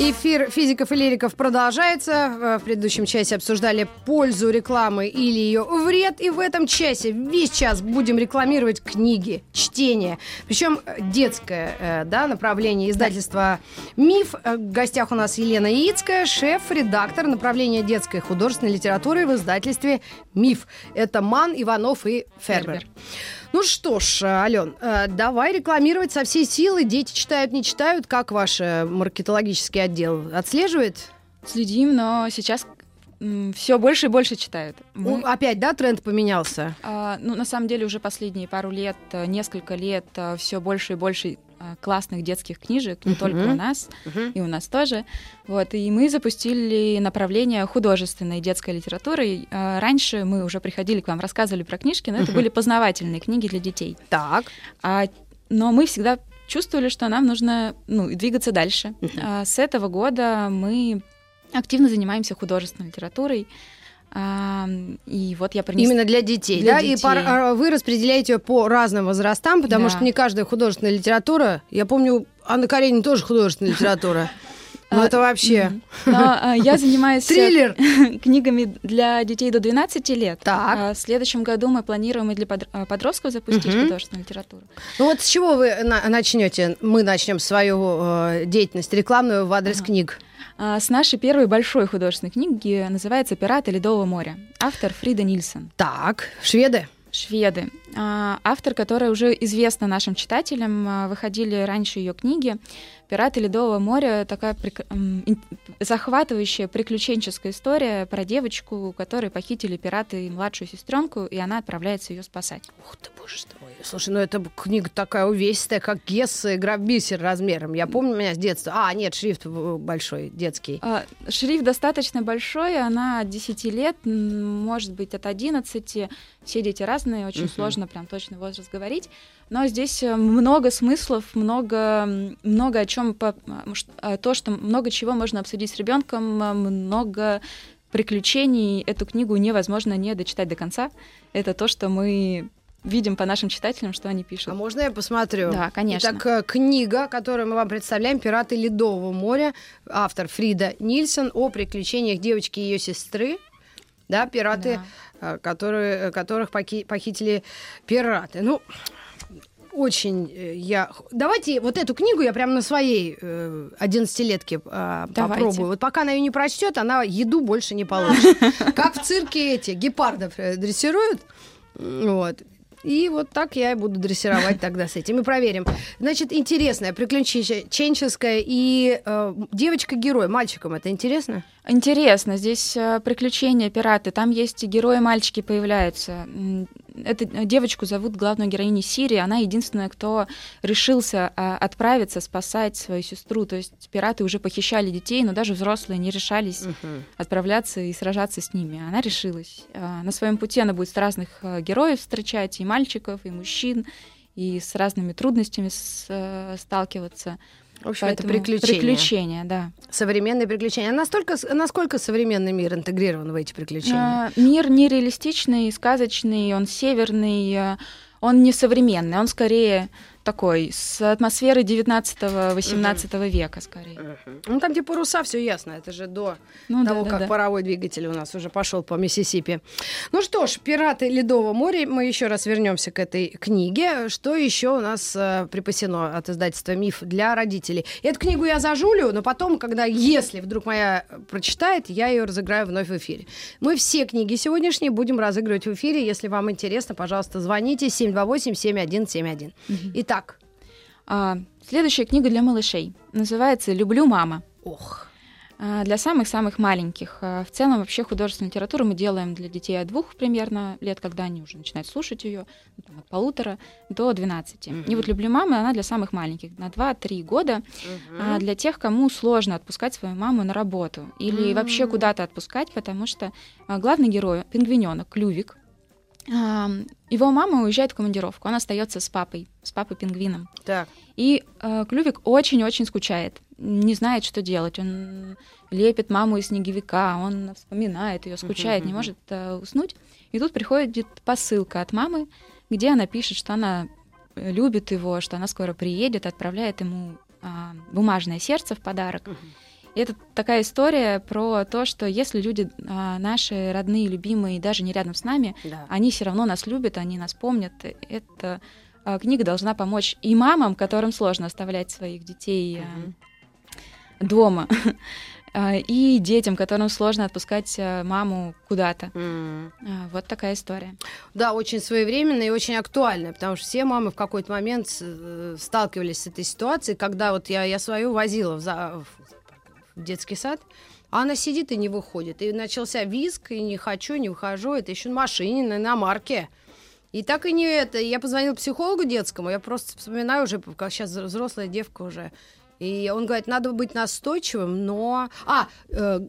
Эфир «Физиков и лириков» продолжается. В предыдущем часе обсуждали пользу рекламы или ее вред. И в этом часе весь час будем рекламировать книги, чтение. Причем детское направление издательства «Миф». В гостях у нас Елена Яицкая, шеф-редактор направления детской художественной литературы в издательстве «Миф». Это «Ман», «Иванов и Фербер». Ну что ж, Ален, давай рекламировать со всей силы. Дети читают, не читают. Как ваш маркетологический отдел отслеживает? Следим, но сейчас все больше и больше читают. Мы... Опять, да, тренд поменялся? На самом деле уже последние пару лет, несколько лет все больше и больше классных детских книжек, не только у нас, и у нас тоже. Вот, и мы запустили направление художественной детской литературы. Раньше мы уже приходили к вам, рассказывали про книжки, но это были познавательные книги для детей. Так. Но мы всегда чувствовали, что нам нужно двигаться дальше. С этого года мы активно занимаемся художественной литературой. И вот я принесла... Именно для детей, для детей. И вы распределяете ее по разным возрастам, потому что не каждая художественная литература. Я помню, Анна Каренина тоже художественная литература. Ну это вообще... Я занимаюсь книгами для детей до 12 лет. В следующем году мы планируем и для подростков запустить художественную литературу. Ну вот с чего вы начнете? Мы начнем свою деятельность рекламную в адрес книг. С нашей первой большой художественной книги, называется «Пираты Ледового моря». Автор Фрида Нильсон. Так, шведы? Шведы. Автор, которая уже известна нашим читателям, выходили раньше ее книги. «Пираты Ледового моря» — такая захватывающая приключенческая история про девочку, которой похитили пираты младшую сестренку, и она отправляется ее спасать. Ух ты, боже мой! Слушай, эта книга такая увесистая, как Гесса, «Игра в бисер» размером. Я помню, у меня с детства... нет, шрифт большой, детский. Шрифт достаточно большой, она от 10 лет, может быть, от 11. Все дети разные, очень сложно прям точный возраст говорить. Но здесь много смыслов, много о чем, то, что много чего можно обсудить с ребенком, много приключений. Эту книгу невозможно не дочитать до конца. Это то, что мы видим по нашим читателям, что они пишут. А можно я посмотрю? Да, конечно. Итак, книга, которую мы вам представляем, «Пираты Ледового моря», автор Фрида Нильсон, о приключениях девочки и ее сестры. Да, пираты, которых похитили пираты. Давайте вот эту книгу я прямо на своей 11-летке попробую. Вот пока она ее не прочтет, она еду больше не получит. Как в цирке эти гепардов дрессируют. Вот. И вот так я и буду дрессировать тогда с этим. И проверим. Значит, интересное, приключенческое. И девочка-герой. Мальчикам это интересно? Интересно. Здесь приключения, пираты. Там есть и герои-мальчики появляются. Эту девочку зовут главную героиню Сири. Она единственная, кто решился отправиться спасать свою сестру. То есть пираты уже похищали детей, но даже взрослые не решались отправляться и сражаться с ними. Она решилась. На своем пути она будет разных героев встречать, и мальчиков, и мужчин, и с разными трудностями сталкиваться. В общем, поэтому это приключения, да. Современные приключения. А насколько современный мир интегрирован в эти приключения? Мир нереалистичный, сказочный, он северный, он не современный, он скорее такой, с атмосферы 19-18 века скорее. Ну там типа паруса, все ясно, это же до того, как паровой двигатель у нас уже пошел по Миссисипи. Ну что ж, «Пираты Ледового моря», мы еще раз вернемся к этой книге. Что еще у нас припасено от издательства «Миф» для родителей? Эту книгу я зажулю, но потом, если вдруг моя прочитает, я ее разыграю вновь в эфире. Мы все книги сегодняшние будем разыгрывать в эфире. Если вам интересно, пожалуйста, звоните 728-7171. Итак, следующая книга для малышей называется «Люблю мама». Для самых-самых маленьких. В целом вообще художественную литературу мы делаем для детей от 2 примерно лет, когда они уже начинают слушать ее, от 1,5 до 12. И вот «Люблю маму», она для самых маленьких, на 2-3 года, для тех, кому сложно отпускать свою маму на работу или вообще куда-то отпускать, потому что главный герой — пингвиненок Клювик. его мама уезжает в командировку, он остается с папой пингвином. Так. И Клювик очень-очень скучает, не знает, что делать. Он лепит маму из снеговика, он вспоминает ее, скучает, не может уснуть. И тут приходит посылка от мамы, где она пишет, что она любит его, что она скоро приедет, отправляет ему бумажное сердце в подарок. И это такая история про то, что если люди наши родные, любимые, даже не рядом с нами, да. они все равно нас любят, они нас помнят. Эта книга должна помочь и мамам, которым сложно оставлять своих детей дома, и детям, которым сложно отпускать маму куда-то. Вот такая история. Да, очень своевременная и очень актуальная, потому что все мамы в какой-то момент сталкивались с этой ситуацией, когда вот я свою возила в детский сад, а она сидит и не выходит. И начался визг, и не хочу, не выхожу. Это еще на машине, на иномарке. И так и не это. Я позвонила психологу детскому, я просто вспоминаю уже, как сейчас взрослая девка уже. И он говорит, надо быть настойчивым, но...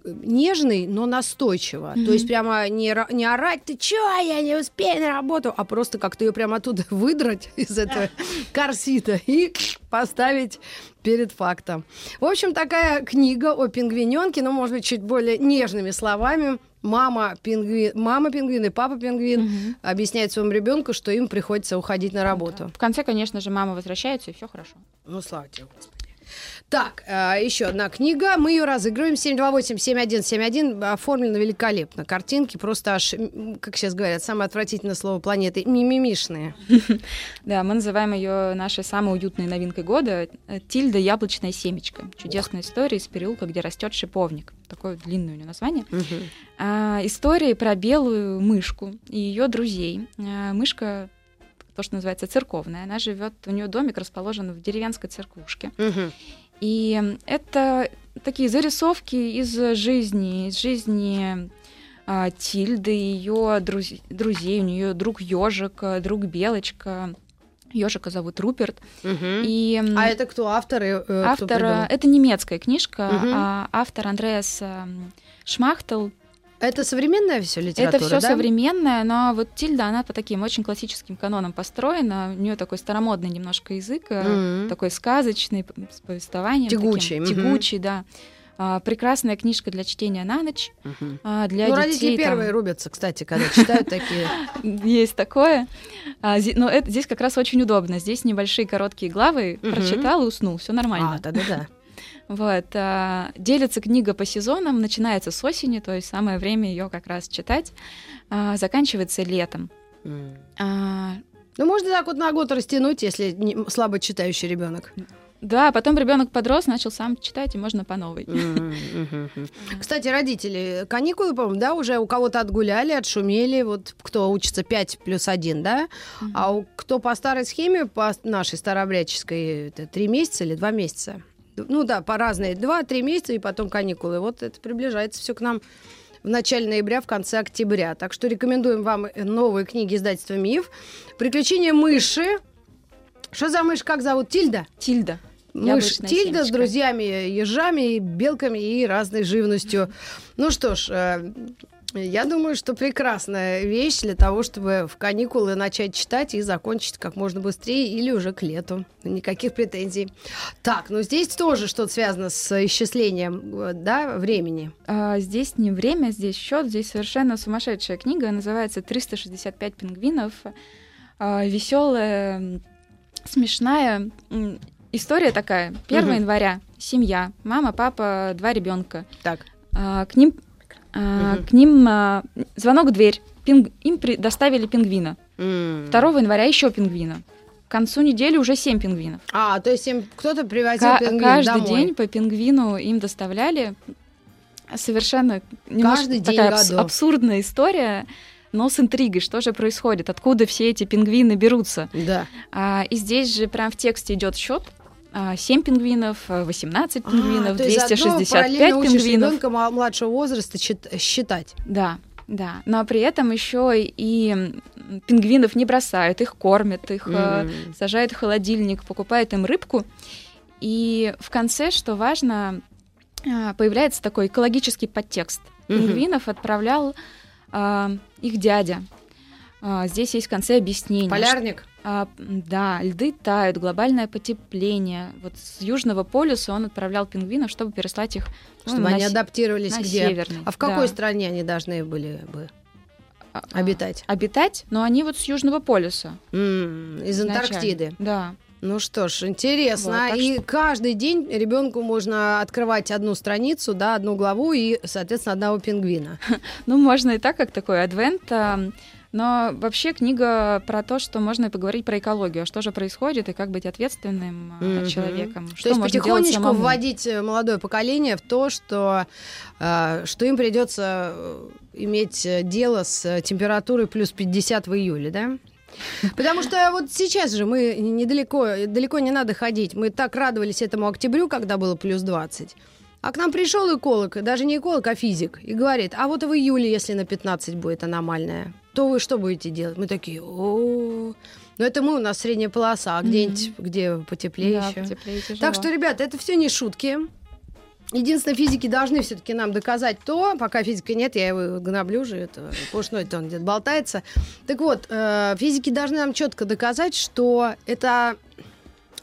нежный, но настойчиво. То есть прямо не орать, ты чё, я не успею на работу, а просто как-то ее прямо оттуда выдрать из этого корсита и поставить перед фактом. В общем, такая книга о пингвинёнке, но, может быть, чуть более нежными словами. Мама пингвин и папа пингвин объясняют своему ребенку, что им приходится уходить на работу. Да. В конце, конечно же, мама возвращается, и все хорошо. Ну, слава тебе, Господи. Так, еще одна книга. Мы ее разыгрываем. 728-7171. Оформлена великолепно. Картинки просто аж, как сейчас говорят, самое отвратительное слово планеты. Мимимишные. Да, мы называем ее нашей самой уютной новинкой года. Тильда Яблочная Семечка. Чудесная история из переулка, где растет шиповник. Такое длинное у нее название. История про белую мышку и ее друзей. Мышка... то, что называется церковная. Она живет, у нее домик расположен в деревенской церквушке. И это такие зарисовки из жизни Тильды, ее друзей. У нее друг ёжик, друг белочка. Ёжика зовут Руперт. И, а это кто автор? Это немецкая книжка. А автор Андреас Шмахтл. Это современная все литература, это все современное, но вот Тильда, она по таким очень классическим канонам построена. У нее такой старомодный немножко язык, такой сказочный, с повествованием. Тягучий, да. Прекрасная книжка для чтения на ночь. Для детей, родители там... первые рубятся, кстати, когда читают такие. Есть такое. Но здесь как раз очень удобно. Здесь небольшие короткие главы. Прочитал и уснул, все нормально. Да-да-да. Вот. Делится книга по сезонам, начинается с осени, то есть самое время ее как раз читать, заканчивается летом. Ну, можно так вот на год растянуть, если слабо читающий ребенок. Да, потом ребенок подрос, начал сам читать, и можно по новой. Кстати, родители, каникулы, по-моему, да, уже у кого-то отгуляли, отшумели, вот кто учится 5+1, да, а кто по старой схеме, по нашей старообрядческой, это 3 месяца или 2 месяца? Ну да, по разные. 2-3 месяца и потом каникулы. Вот это приближается все к нам в начале ноября, в конце октября. Так что рекомендуем вам новые книги издательства «Миф». «Приключения мыши». Что за мышь? Как зовут? Тильда? Тильда. Мышь Тильда с друзьями, ежами, белками и разной живностью. Ну что ж... Я думаю, что прекрасная вещь для того, чтобы в каникулы начать читать и закончить как можно быстрее или уже к лету. Никаких претензий. Так, ну здесь тоже что-то связано с исчислением, да, времени. Здесь не время, здесь счет. Здесь совершенно сумасшедшая книга. Называется «365 пингвинов». Веселая, смешная история такая. 1 января. Семья. Мама, папа, 2 ребенка. Так. К ним звонок в дверь. Им доставили пингвина. 2 января еще пингвина. К концу недели уже 7 пингвинов. То есть им кто-то привозил пингвин каждый домой. День по пингвину им доставляли. Совершенно каждый день такая абсурдная история, но с интригой, что же происходит, откуда все эти пингвины берутся. Да. И здесь же прям в тексте идет счет. 7 пингвинов, 18 пингвинов, 265 пингвинов. Ребенка младшего возраста считать. Да. Но при этом еще и пингвинов не бросают, их кормят, их сажают в холодильник, покупают им рыбку. И в конце, что важно, появляется такой экологический подтекст. Пингвинов отправлял их дядя. Здесь есть в конце объяснение. Полярник? Да, льды тают, глобальное потепление. Вот с Южного полюса он отправлял пингвинов, чтобы переслать их, чтобы они адаптировались на где? Северный. А в какой стране они должны были бы обитать? Обитать? Но они вот с Южного полюса. Из Антарктиды? Да. Ну что ж, интересно. Вот, и что? Каждый день ребенку можно открывать одну страницу, да, одну главу и, соответственно, одного пингвина. Ну, можно и так, как такой адвент. Но вообще книга про то, что можно и поговорить про экологию, что же происходит и как быть ответственным человеком. То что есть можно потихонечку вводить молодое поколение в то, что им придется иметь дело с температурой плюс 50 в июле, да? Потому что вот сейчас же мы далеко не надо ходить. Мы так радовались этому октябрю, когда было плюс 20. А к нам пришел эколог, даже не эколог, а физик, и говорит, а вот в июле, если на 15 будет аномальная, то вы что будете делать? Мы такие, о-о-о. Но это у нас средняя полоса, а где-нибудь, где потеплее еще. Так что, ребята, это все не шутки. Единственное, физики должны все-таки нам доказать то, пока физика нет, я его гноблю же, это Пушной-то он где-то болтается. Так вот, физики должны нам четко доказать, что это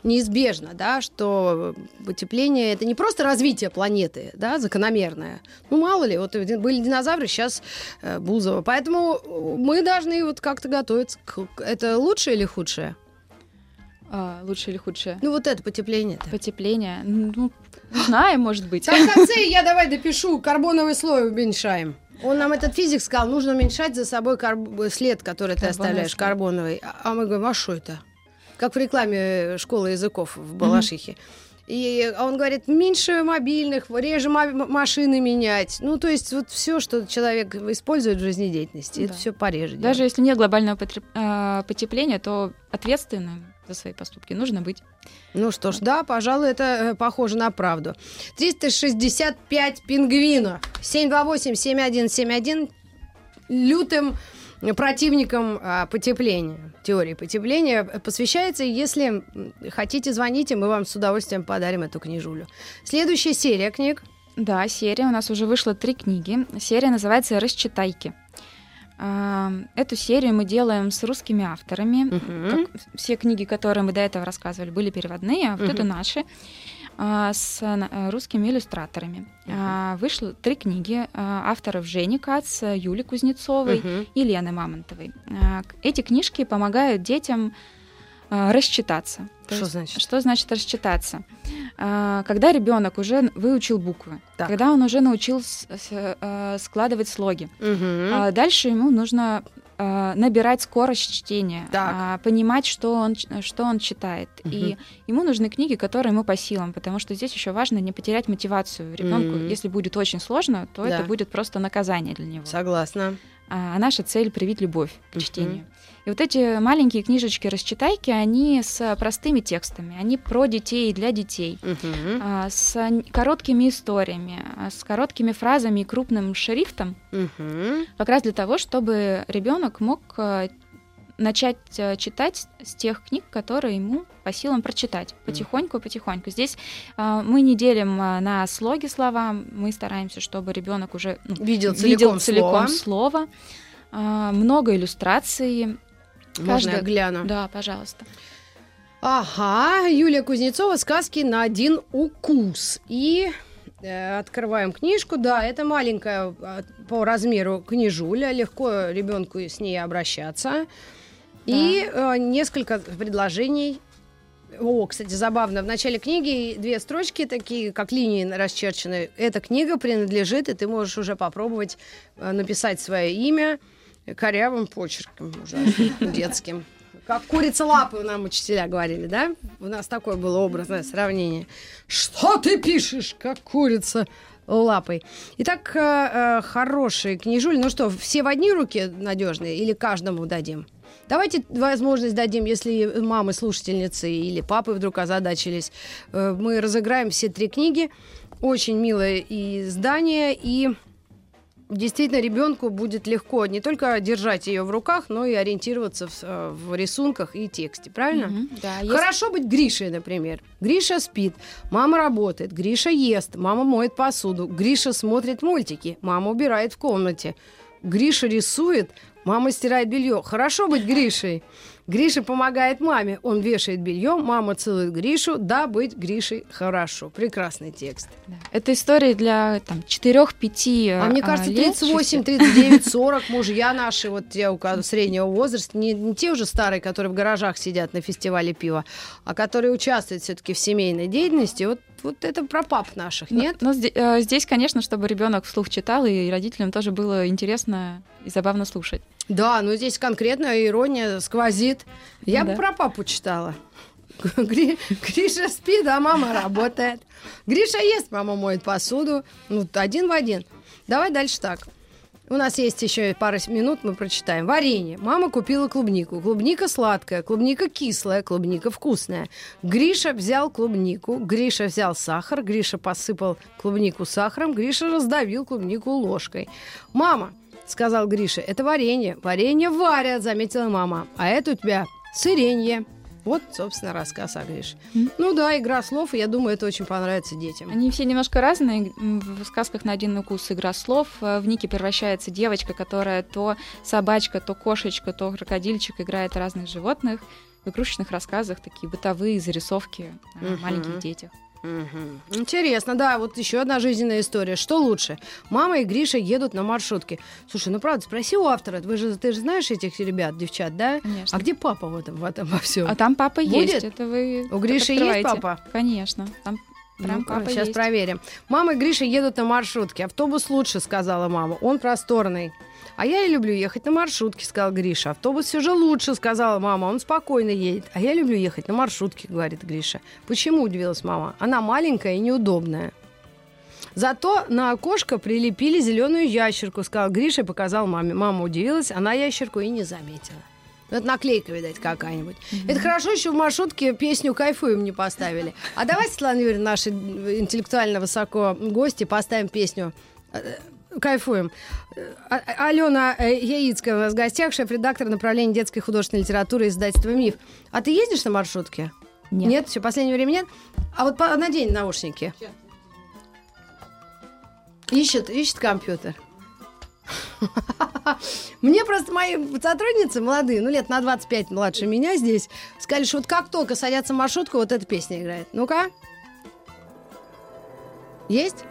неизбежно, да, что потепление — это не просто развитие планеты, да, закономерное. Ну, мало ли, вот были динозавры, сейчас Бузова. Поэтому мы должны вот как-то готовиться. Это лучшее или худшее? Лучше или худшее? Ну, вот это потепление-то. Потепление? Ну, не знаю, может быть. Так, в конце я давай допишу, карбоновый слой уменьшаем. Он нам, этот физик, сказал, нужно уменьшать за собой след, который ты оставляешь, карбоновый. А мы говорим, а что это? Как в рекламе школы языков в Балашихе. И он говорит, меньше мобильных, реже машины менять. Ну, то есть вот все, что человек использует в жизнедеятельности, это все пореже. Даже если нет глобального потепления, то ответственным за свои поступки нужно быть. Ну что ж, да, пожалуй, это похоже на правду. 365 пингвинов. 728-7171. Лютым противникам потепления, теории потепления, посвящается. Если хотите, звоните, мы вам с удовольствием подарим эту книжулю. Следующая серия книг. Да, серия. У нас уже вышло 3 книги. Серия называется «Расчитайки». Эту серию мы делаем с русскими авторами. Все книги, которые мы до этого рассказывали, были переводные, а вот это наши, с русскими иллюстраторами. Вышло 3 книги авторов Жени Кац, Юли Кузнецовой и Лены Мамонтовой. Эти книжки помогают детям расчитаться. Что значит расчитаться? Когда ребенок уже выучил буквы, когда он уже научился складывать слоги, дальше ему нужно набирать скорость чтения, понимать, что он читает. И ему нужны книги, которые ему по силам, потому что здесь еще важно не потерять мотивацию ребенку. Если будет очень сложно, то это будет просто наказание для него. Согласна. А наша цель — привить любовь к чтению. И вот эти маленькие книжечки-расчитайки, они с простыми текстами, они про детей и для детей, с короткими историями, с короткими фразами и крупным шрифтом, как раз для того, чтобы ребенок мог начать читать с тех книг, которые ему по силам прочитать, потихоньку-потихоньку. Здесь мы не делим на слоги слова, мы стараемся, чтобы ребенок уже видел целиком слово. Много иллюстраций. Можно я гляну? Да, пожалуйста. Ага, Юлия Кузнецова, «Сказки на один укус». И открываем книжку. Да, это маленькая по размеру книжуля. Легко ребенку с ней обращаться. Да. И несколько предложений. О, кстати, забавно. В начале книги 2 строчки такие, как линии расчерчены. Эта книга принадлежит, и ты можешь уже попробовать написать свое имя корявым почерком, ужасным, детским. Как курица лапы, нам учителя говорили, да? У нас такое было образное сравнение. Что ты пишешь, как курица лапой? Итак, хорошие книжули. Ну что, все в одни руки надежные или каждому дадим? Давайте возможность дадим, если мамы-слушательницы или папы вдруг озадачились. Мы разыграем все 3 книги. Очень милое издание, и действительно, ребенку будет легко не только держать ее в руках, но и ориентироваться в рисунках и тексте, правильно? Да, хорошо быть Гришей, например. Гриша спит, мама работает, Гриша ест, мама моет посуду, Гриша смотрит мультики, мама убирает в комнате, Гриша рисует, Мама стирает белье. Хорошо быть Гришей. Гриша помогает маме. Он вешает белье, мама целует Гришу. Да, быть Гришей хорошо. Прекрасный текст. Это история для 4-5 лет. А мне кажется, 38, 39, 40 мужья наши, вот те, у среднего возраста, не те уже старые, которые в гаражах сидят на фестивале пива, а которые участвуют все-таки в семейной деятельности. Вот это про пап наших, нет? Но здесь, конечно, чтобы ребенок вслух читал, и родителям тоже было интересно и забавно слушать. Да, но здесь конкретно ирония сквозит. Я бы про папу читала. Гриша спит, а мама работает. Гриша ест, мама моет посуду. Ну, один в один. Давай дальше так. У нас есть еще пара минут, мы прочитаем. Варенье. Мама купила клубнику. Клубника сладкая, клубника кислая, клубника вкусная. Гриша взял клубнику, Гриша взял сахар, Гриша посыпал клубнику сахаром, Гриша раздавил клубнику ложкой. Мама, сказал Гриша, это варенье. Варенье варят, заметила мама. А это у тебя сыренье. Вот, собственно, рассказ о Грише. Ну да, игра слов, я думаю, это очень понравится детям. Они все немножко разные. В «Сказках на один укус» игра слов. В Нике превращается девочка, которая то собачка, то кошечка, то крокодильчик, играет разных животных. В игрушечных рассказах такие бытовые зарисовки на маленьких детях. Интересно, да, вот еще одна жизненная история. Что лучше? Мама и Гриша едут на маршрутке. Слушай, ну правда, спроси у автора. Ты же знаешь этих ребят, девчат, да? Конечно. А где папа в этом во всем? А там папа будет? Есть. Это вы у Гриши есть папа? Конечно. Там прям папа сейчас есть. Проверим. Мама и Гриша едут на маршрутке. Автобус лучше, сказала мама. Он просторный. А я и люблю ехать на маршрутке, сказал Гриша. Автобус все же лучше, сказала мама. Он спокойно едет. А я люблю ехать на маршрутке, говорит Гриша. Почему, удивилась мама? Она маленькая и неудобная. Зато на окошко прилепили зеленую ящерку, сказал Гриша и показал маме. Мама удивилась, она ящерку и не заметила. Это наклейка, видать, какая-нибудь. Это хорошо, еще в маршрутке песню «Кайфуем» не поставили. А давайте, Светлана Юрьевна, наши интеллектуально высоко гости, поставим песню «Кайфуем». Алена Яицкая у нас в гостях, шеф-редактор направления детской художественной литературы издательства «Миф». А ты ездишь на маршрутке? Нет. Нет? Все, последнее время нет? А вот надень наушники. Ищет компьютер. Мне просто мои сотрудницы молодые, ну лет на 25 младше меня здесь, сказали, что вот как только садятся в маршрутку, вот эта песня играет. Ну-ка. Есть?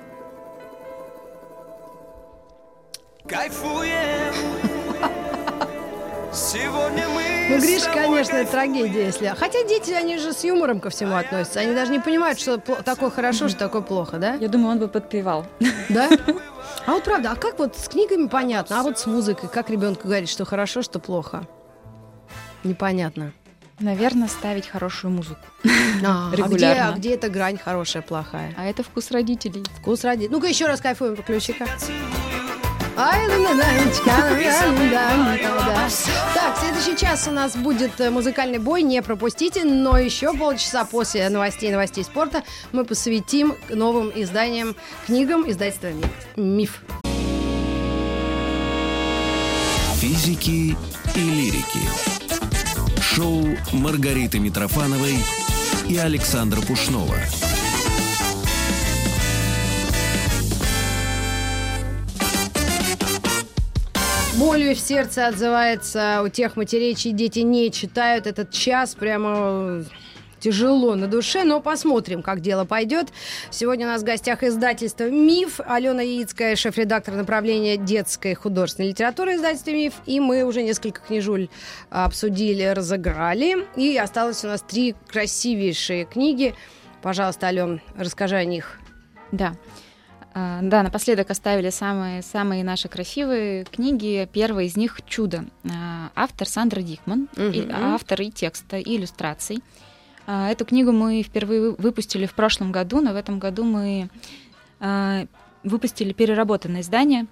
Кайфуем. Сегодня мы. Ну, Гриша, конечно, это трагедия, если. Хотя дети, они же с юмором ко всему относятся. Они даже не понимают, что такое хорошо, что такое плохо, да? Я думаю, он бы подпевал. Да? А вот правда, а как вот с книгами понятно, а вот с музыкой, как ребенку говорить, что хорошо, что плохо? Непонятно. Наверное, ставить хорошую музыку. Регулярно. А где эта грань хорошая, плохая? А это вкус родителей. Вкус родителей. Ну-ка, еще раз кайфуем по ключика. Так, следующий час у нас будет музыкальный бой, не пропустите, но еще полчаса после новостей спорта мы посвятим новым изданиям, книгам издательства «Миф». Физики и лирики. Шоу Маргариты Митрофановой и Александра Пушнова. Болью в сердце отзывается у тех матерей, чьи дети не читают. Этот час прямо тяжело на душе, но посмотрим, как дело пойдет. Сегодня у нас в гостях издательство «Миф», Алена Яицкая, шеф-редактор направления детской художественной литературы издательства «Миф». И мы уже несколько книжуль обсудили, разыграли. И осталось у нас 3 красивейшие книги. Пожалуйста, Ален, расскажи о них. Да, напоследок оставили самые наши красивые книги. Первая из них «Чудо». Автор Сандра Дикман, автор и текста, и иллюстраций. Эту книгу мы впервые выпустили в прошлом году, но в этом году мы выпустили переработанное издание.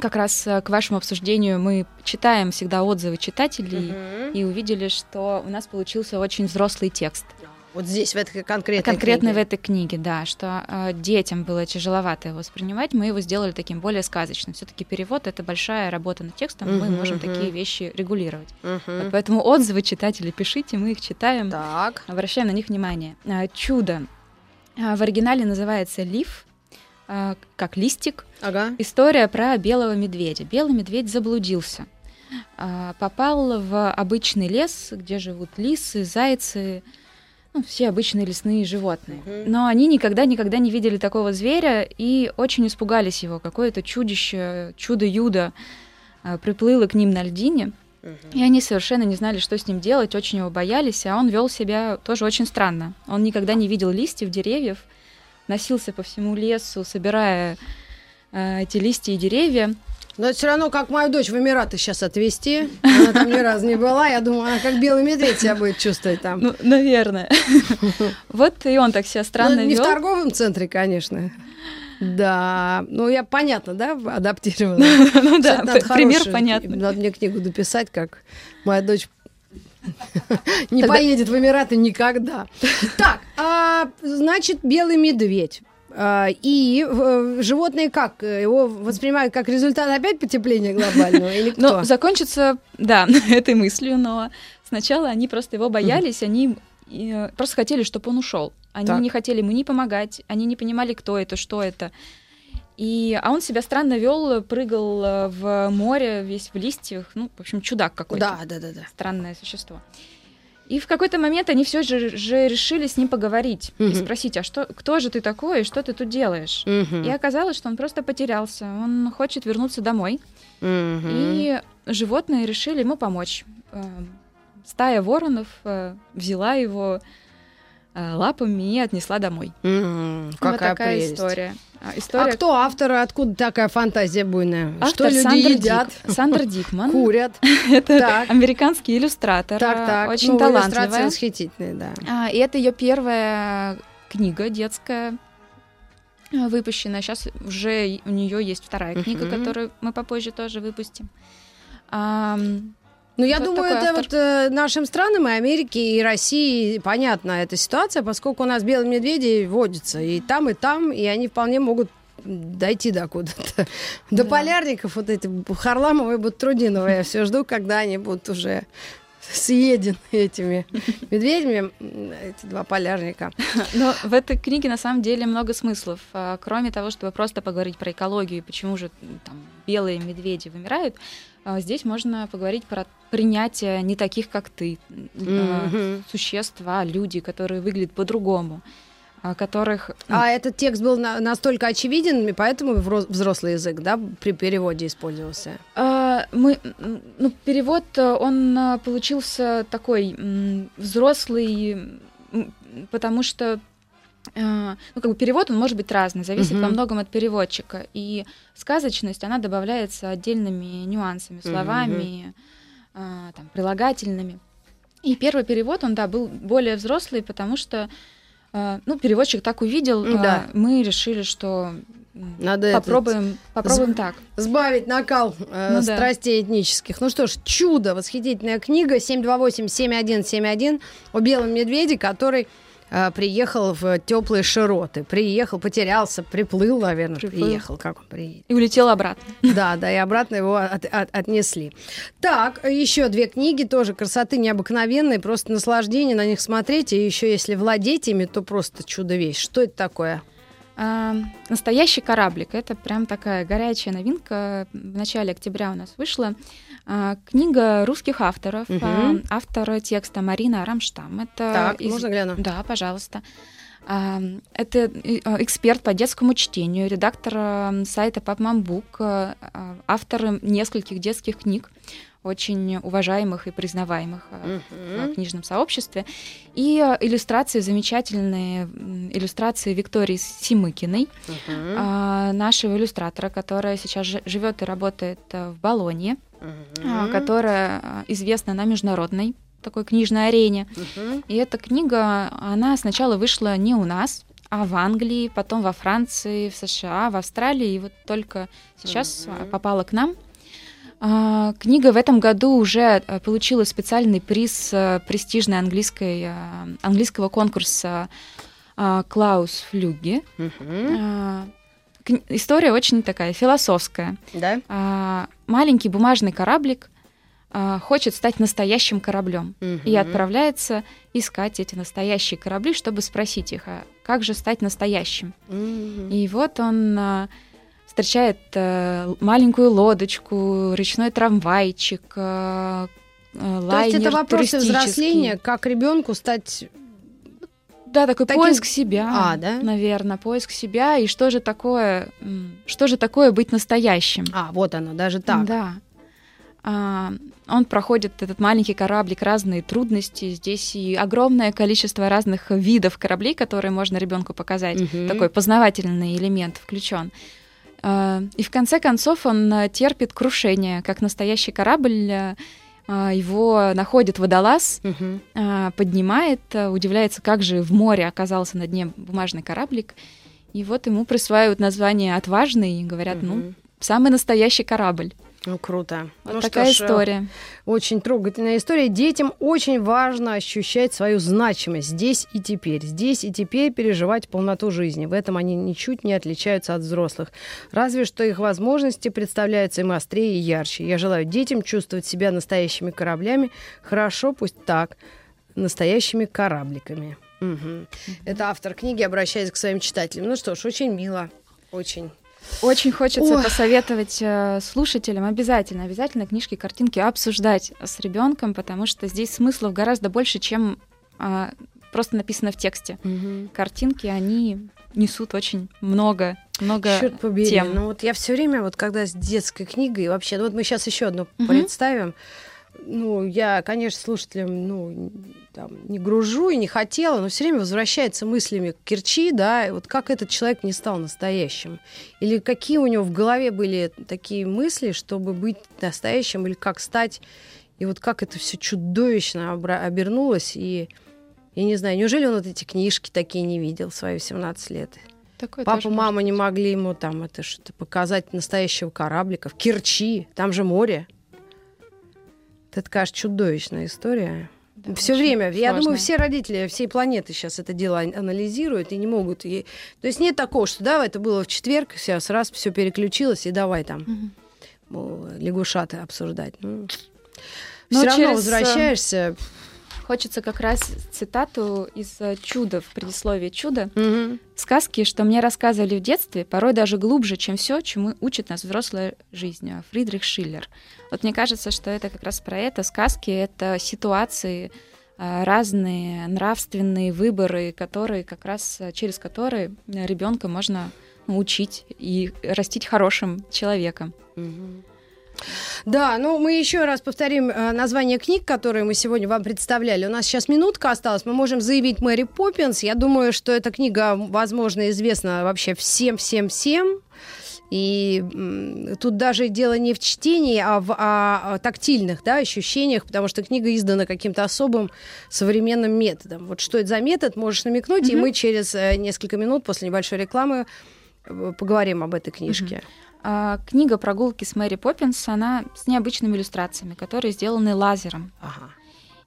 Как раз к вашему обсуждению мы читаем всегда отзывы читателей и увидели, что у нас получился очень взрослый текст. Вот здесь, в этой конкретной книге. В этой книге, да, что детям было тяжеловато его воспринимать, мы его сделали таким более сказочным. Все-таки перевод — это большая работа над текстом, мы можем такие вещи регулировать. Вот поэтому отзывы читателей пишите, мы их читаем, обращаем на них внимание. «Чудо» в оригинале называется «Лив», как «листик». История про белого медведя. Белый медведь заблудился. попал в обычный лес, где живут лисы, зайцы, ну, все обычные лесные животные. Но они никогда не видели такого зверя и очень испугались его. Какое-то чудище, чудо-юдо приплыло к ним на льдине, и они совершенно не знали, что с ним делать, очень его боялись, а он вел себя тоже очень странно. Он никогда не видел листьев, деревьев, носился по всему лесу, собирая эти листья и деревья. Но это все равно, как мою дочь в Эмираты сейчас отвезти. Она там ни разу не была. Я думаю, она как белый медведь себя будет чувствовать там. Ну, наверное. Вот и он так себя странно вел. Не в торговом центре, конечно. Да. Ну, я, понятно, да, адаптировала? Ну да, пример понятный. Надо мне книгу дописать, как моя дочь не поедет в Эмираты никогда. Так, значит, белый медведь. И животные как? Его воспринимают как результат опять потепления глобального? Или кто? Ну, закончится, да, этой мыслью, но сначала они просто его боялись, они просто хотели, чтобы он ушел. Они не хотели ему ни помогать, они не понимали, кто это, что это. А он себя странно вел, прыгал в море, весь в листьях, ну, в общем, чудак какой-то. Да. Странное существо. И в какой-то момент они все же решили с ним поговорить и спросить, а что, кто же ты такой и что ты тут делаешь? И оказалось, что он просто потерялся, он хочет вернуться домой. И животные решили ему помочь. Стая воронов взяла его лапами и отнесла домой. Какая такая прелесть. История. А кто автор, откуда такая фантазия буйная? Автор, что люди едят? Сандра Дикман. Курят. Это американский иллюстратор. Очень талантливая. Иллюстрации восхитительные, да. И это ее первая книга детская, выпущенная. Сейчас уже у нее есть вторая книга, которую мы попозже тоже выпустим. Ну, я думаю, это вот нашим странам, и Америке, и России понятна эта ситуация, поскольку у нас белые медведи водятся и там, и они вполне могут дойти до куда-то. До полярников, вот эти Харламовые, Бутрудиновые, я все жду, когда они будут уже съедены этими медведями, эти два полярника. Но в этой книге, на самом деле, много смыслов. Кроме того, чтобы просто поговорить про экологию, почему же там белые медведи вымирают, здесь можно поговорить про принятие не таких, как ты, существ, а людей, которые выглядят по-другому, которых... А этот текст был настолько очевиден, и поэтому взрослый язык, да, при переводе использовался? Перевод, он получился такой взрослый, потому что перевод, он может быть разный, зависит во многом от переводчика. И сказочность, она добавляется отдельными нюансами, словами, прилагательными. И первый перевод, он, был более взрослый, потому что, переводчик так увидел, мы решили, что надо попробуем так. Сбавить накал страстей этнических. Ну что ж, чудо, восхитительная книга 728-7171 о белом медведе, который... приехал в теплые широты. Приехал, потерялся, приплыл, наверное. Приехал, как он приедет. И улетел обратно. Да, и обратно его отнесли. Так, еще две книги тоже красоты необыкновенные, просто наслаждение на них смотреть. И еще если владеть ими, то просто чудо-вещь. Что это такое? «Настоящий кораблик». Это прям такая горячая новинка. В начале октября у нас вышла. Книга русских авторов. Автор текста Марина Арамштам. Можно гляну? Да, пожалуйста. Это эксперт по детскому чтению, редактор сайта «Папмамбук», автор нескольких детских книг, очень уважаемых и признаваемых в книжном сообществе. И иллюстрации замечательные, иллюстрации Виктории Симыкиной, нашего иллюстратора, которая сейчас живет и работает в Болонье, которая известна на международной такой книжной арене. И эта книга, она сначала вышла не у нас, а в Англии, потом во Франции, в США, в Австралии, и вот только сейчас попала к нам. Книга в этом году уже получила специальный приз престижной английского конкурса «Клаус Флюге». История очень такая философская. Да? Маленький бумажный кораблик хочет стать настоящим кораблем и отправляется искать эти настоящие корабли, чтобы спросить их, а как же стать настоящим? И вот он... встречает маленькую лодочку, речной трамвайчик, лайнер. То есть это вопросы взросления, как ребенку стать... Да, такой таким... поиск себя, да? Наверное, поиск себя, и что же такое быть настоящим. Вот оно, даже так. Да. Он проходит, этот маленький кораблик, разные трудности. Здесь и огромное количество разных видов кораблей, которые можно ребенку показать. Угу. Такой познавательный элемент включен. И в конце концов он терпит крушение, как настоящий корабль. Его находит водолаз, поднимает, удивляется, как же в море оказался на дне бумажный кораблик. И вот ему присваивают название «Отважный» и говорят, самый настоящий корабль. Круто. Вот такая история. Очень трогательная история. Детям очень важно ощущать свою значимость здесь и теперь. Здесь и теперь переживать полноту жизни. В этом они ничуть не отличаются от взрослых. Разве что их возможности представляются им острее и ярче. Я желаю детям чувствовать себя настоящими кораблями. Хорошо, пусть так. Настоящими корабликами. Это автор книги, обращаясь к своим читателям. Ну что ж, очень мило. Очень. Очень хочется посоветовать слушателям обязательно книжки, картинки обсуждать с ребенком, потому что здесь смыслов гораздо больше, чем просто написано в тексте. Картинки, они несут очень много тем. Ну вот я все время, когда с детской книгой вообще, мы сейчас еще одну представим. Я, конечно, слушателям не гружу и не хотела, но все время возвращается мыслями к Керчи, и как этот человек не стал настоящим. Или какие у него в голове были такие мысли, чтобы быть настоящим, или как стать, и как это все чудовищно обернулось. И я не знаю, неужели он эти книжки такие не видел в свои 17 лет? Такое Папа, мама не могли ему это что-то показать, настоящего кораблика в Керчи, там же море. Это такая чудовищная история. Да, все время. Сложная. Я думаю, все родители всей планеты сейчас это дело анализируют и не могут. То есть нет такого, что это было в четверг, сейчас раз все переключилось, и давай там лягушаты обсуждать. Все равно возвращаешься. Хочется как раз цитату из «Чудо», в предисловии «Чудо». «Сказки, что мне рассказывали в детстве, порой даже глубже, чем все, чему учит нас взрослая жизнь». Фридрих Шиллер. Вот мне кажется, что это как раз про это. Сказки — это ситуации, разные нравственные выборы, которые как раз через которые ребенка можно учить и растить хорошим человеком. Да, мы еще раз повторим название книг, которые мы сегодня вам представляли. У нас сейчас минутка осталась, мы можем заявить Мэри Поппинс. Я думаю, что эта книга, возможно, известна вообще всем-всем-всем. И тут даже дело не в чтении, а в тактильных ощущениях, потому что книга издана каким-то особым современным методом. Вот что это за метод, можешь намекнуть, и мы через несколько минут после небольшой рекламы поговорим об этой книжке. Книга «Прогулки с Мэри Поппинс», она с необычными иллюстрациями, которые сделаны лазером.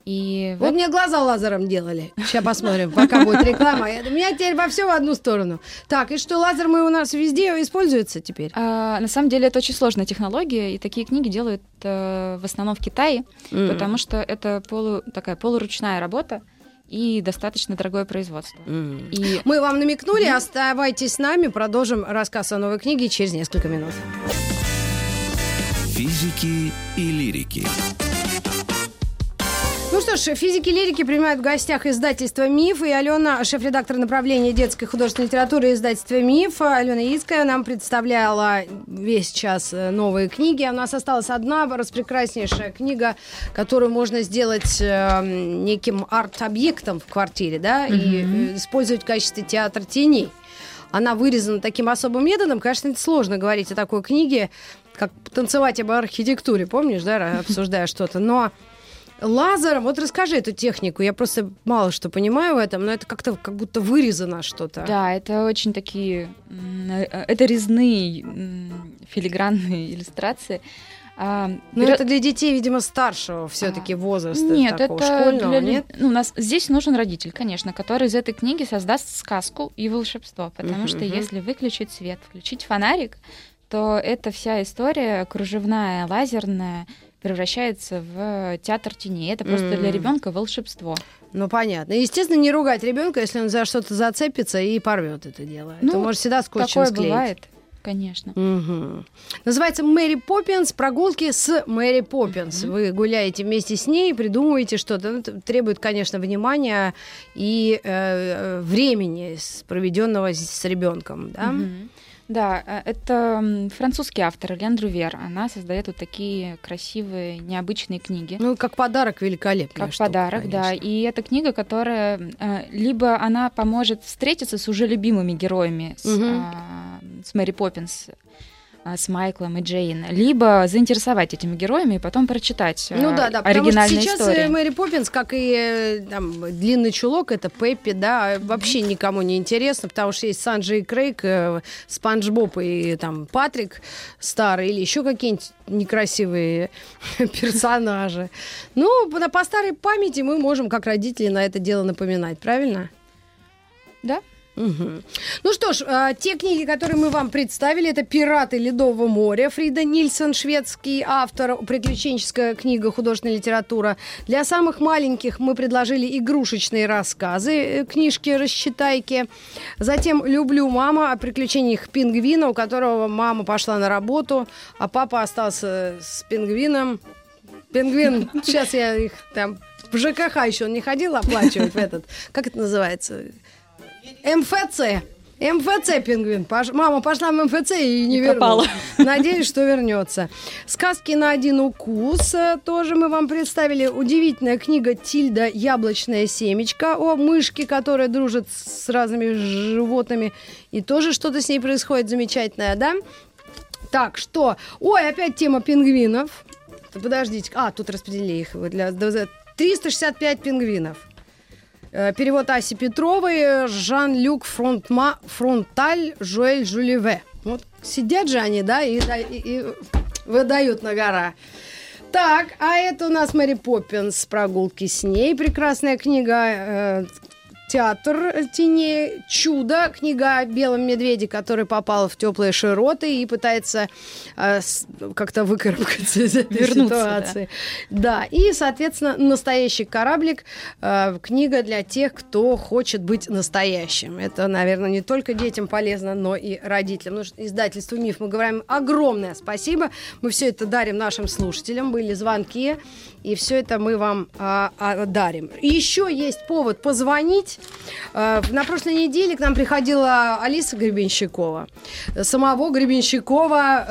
И вот мне глаза лазером делали. Сейчас посмотрим, пока будет реклама. У меня теперь во все в одну сторону. Так, и что, лазер у нас везде используется теперь? На самом деле это очень сложная технология, и такие книги делают в основном в Китае, потому что это такая полуручная работа. И достаточно дорогое производство. И... Мы вам намекнули, оставайтесь с нами, продолжим рассказ о новой книге через несколько минут. Физики и лирики. Ну что ж, «Физики и лирики» принимают в гостях издательство «Миф». И Алена, шеф-редактор направления детской художественной литературы издательства «Миф». Алена Яицкая нам представляла весь час новые книги. У нас осталась одна распрекраснейшая книга, которую можно сделать неким арт-объектом в квартире, и использовать в качестве театра теней. Она вырезана таким особым методом. Конечно, это сложно говорить о такой книге, как «Танцевать об архитектуре». Помнишь, обсуждая что-то? Но... Лазером, расскажи эту технику, я просто мало что понимаю в этом, но это как-то как будто вырезано что-то. Да, это очень это резные филигранные иллюстрации. Это для детей, видимо, старшего все-таки возраста. Нет, такого, это школьного, нет? У нас здесь нужен родитель, конечно, который из этой книги создаст сказку и волшебство, потому что если выключить свет, включить фонарик, то эта вся история кружевная, лазерная, превращается в театр теней. Это просто для ребенка волшебство. Понятно. Естественно, не ругать ребенка, если он за что-то зацепится и порвет это дело. Это может всегда скотчем склеить. Такое бывает. Конечно. Угу. Называется «Мэри Поппинс. Прогулки с Мэри Поппинс». Угу. Вы гуляете вместе с ней, придумываете что-то. Требует, конечно, внимания и времени, проведенного с ребенком. Да? Угу. Да, это французский автор Леандр Увер. Она создает вот такие красивые, необычные книги. Ну, как подарок великолепный. Как подарок, конечно. Да. И это книга, которая либо она поможет встретиться с уже любимыми героями, с Мэри Поппинс, с Майклом и Джейн, либо заинтересовать этими героями и потом прочитать оригинальные истории. Потому что сейчас Мэри Поппинс, как и там, «Длинный чулок», это Пеппи, да, вообще никому не интересно, потому что есть Санджи и Крейг, Спанч Боб и там Патрик старый, или еще какие-нибудь некрасивые персонажи. Ну, по старой памяти мы можем, как родители, на это дело напоминать, правильно? Да. Угу. Ну что ж, те книги, которые мы вам представили, это «Пираты Ледового моря», Фрида Нильсон, шведский автор, приключенческая книга, художественная литература. Для самых маленьких мы предложили игрушечные рассказы, книжки «Расчитайки». Затем «Люблю мама», о приключениях пингвина, у которого мама пошла на работу, а папа остался с пингвином. Пингвин, сейчас я их там... В ЖКХ еще он не ходил оплачивать в этот... Как это называется? МФЦ пингвин. Мама пошла в МФЦ и не вернулась. Надеюсь, что вернется. «Сказки на один укус» тоже мы вам представили. Удивительная книга «Тильда. Яблочная семечка», о мышке, которая дружит с разными животными. И тоже что-то с ней происходит замечательное, да? Так, что? Ой, опять тема пингвинов. Подождите. Тут распределили их. 365 пингвинов. Перевод Аси Петровой, Жан-Люк Фронталь, Жоэль Жюлеве. Вот сидят же они, да, и выдают на гора. Так, а это у нас Мэри Поппинс, «Прогулки с ней». Прекрасная книга, «Театр теней», «Чудо», книга о белом медведе, который попал в теплые широты и пытается как-то выкарабкаться из этой ситуации. Да, и, соответственно, «Настоящий кораблик», книга для тех, кто хочет быть настоящим. Это, наверное, не только детям полезно, но и родителям. Потому что издательству «Миф» мы говорим огромное спасибо. Мы все это дарим нашим слушателям. Были звонки, и все это мы вам дарим. И еще есть повод позвонить. На прошлой неделе к нам приходила Алиса Гребенщикова. Самого Гребенщикова,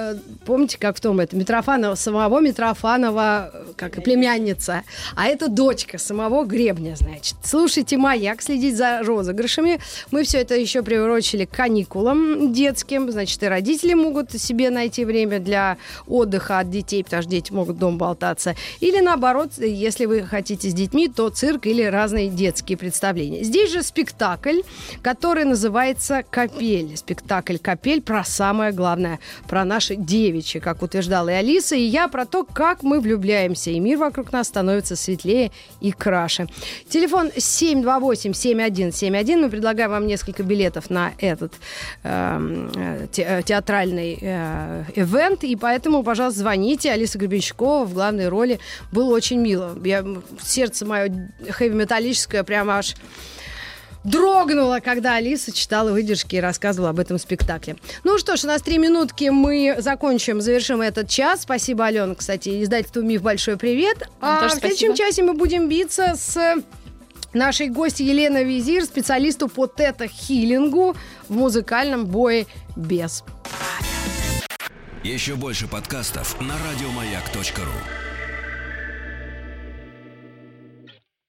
помните, как в том это, Митрофанова, самого Митрофанова, как и племянница. А это дочка самого Гребня, значит. Слушайте «Маяк», следить за розыгрышами. Мы все это еще приурочили к каникулам детским. Значит, и родители могут себе найти время для отдыха от детей, потому что дети могут дома болтаться. Или наоборот, если вы хотите с детьми, то цирк или разные детские представления. Здесь же спектакль, который называется «Капель». Спектакль «Капель» про самое главное, про наши девичьи, как утверждала и Алиса, и я, про то, как мы влюбляемся, и мир вокруг нас становится светлее и краше. Телефон 728-7171. Мы предлагаем вам несколько билетов на этот театральный ивент, и поэтому, пожалуйста, звоните. Алиса Гребенщикова в главной роли. Было очень мило. Сердце мое хэви-металлическое прямо аж дрогнула, когда Алиса читала выдержки и рассказывала об этом спектакле. Ну что ж, у нас 3 минутки, мы завершим этот час. Спасибо, Алена, кстати, издательству «Миф», большой привет. А в следующем часе мы будем биться с нашей гостью Еленой Визир, специалисту по тета-хилингу в музыкальном бое без. Еще больше подкастов на радиомаяк.ру.